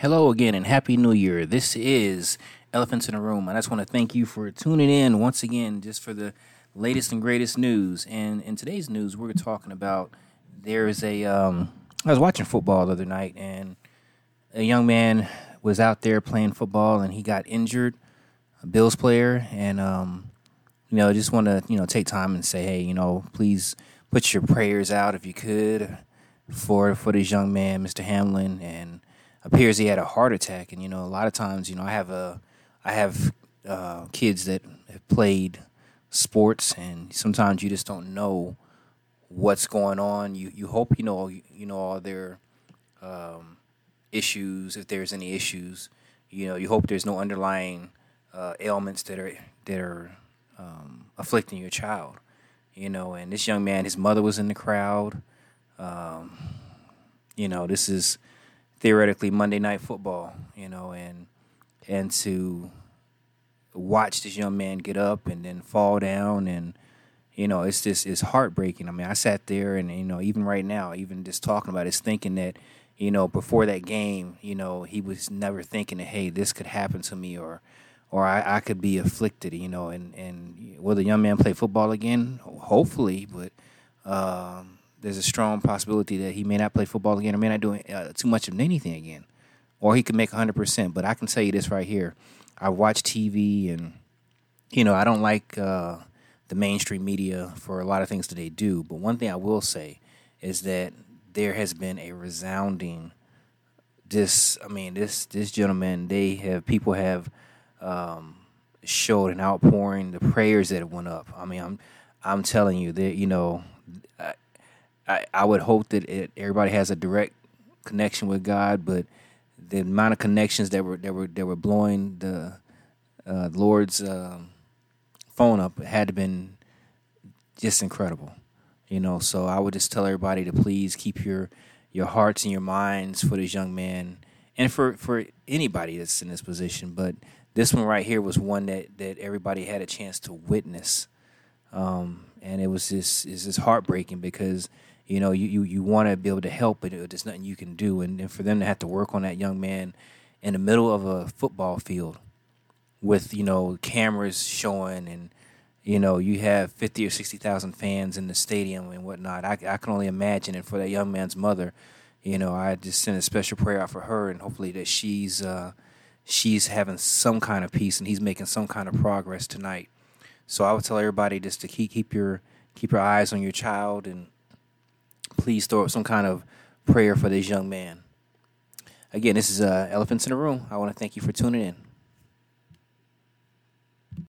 Hello again and Happy New Year. This is Elephants in a Room. I just want to thank you for tuning in once again just for the latest and greatest news. And in today's news, we're talking about I was watching football the other night, and a young man was out there playing football, and he got injured, a Bills player. And, I just want to, take time and say, hey, please put your prayers out if you could for this young man, Mr. Hamlin. And appears he had a heart attack. And, a lot of times, I have kids that have played sports, and sometimes you just don't know what's going on. You hope you know all their issues, if there's any issues. You hope there's no underlying ailments that are afflicting your child. And this young man, his mother was in the crowd. This is theoretically Monday Night Football. And to watch this young man get up and then fall down, and it's heartbreaking. I mean, I sat there, and even right now, even just talking about it, it's thinking that before that game, he was never thinking that, hey, this could happen to me, or I could be afflicted. And will the young man play football again? Hopefully, but there's a strong possibility that he may not play football again, or may not do too much of anything again, or he could make 100%. But I can tell you this right here: I watch TV, and I don't like the mainstream media for a lot of things that they do. But one thing I will say is that there has been a resounding this gentleman. People have showed an outpouring, the prayers that went up. I mean, I'm telling you that I would hope that everybody has a direct connection with God, but the amount of connections that were blowing the Lord's phone up had been just incredible, So I would just tell everybody to please keep your hearts and your minds for this young man, and for anybody that's in this position. But this one right here was one that everybody had a chance to witness, and it's just heartbreaking because. You want to be able to help, but there's nothing you can do. And for them to have to work on that young man in the middle of a football field with, cameras showing, and, you have 50 or 60,000 fans in the stadium and whatnot. I can only imagine. And for that young man's mother, I just send a special prayer out for her, and hopefully that she's having some kind of peace and he's making some kind of progress tonight. So I would tell everybody just to keep your eyes on your child, and please throw up some kind of prayer for this young man. Again, this is Elephants in a Room. I want to thank you for tuning in.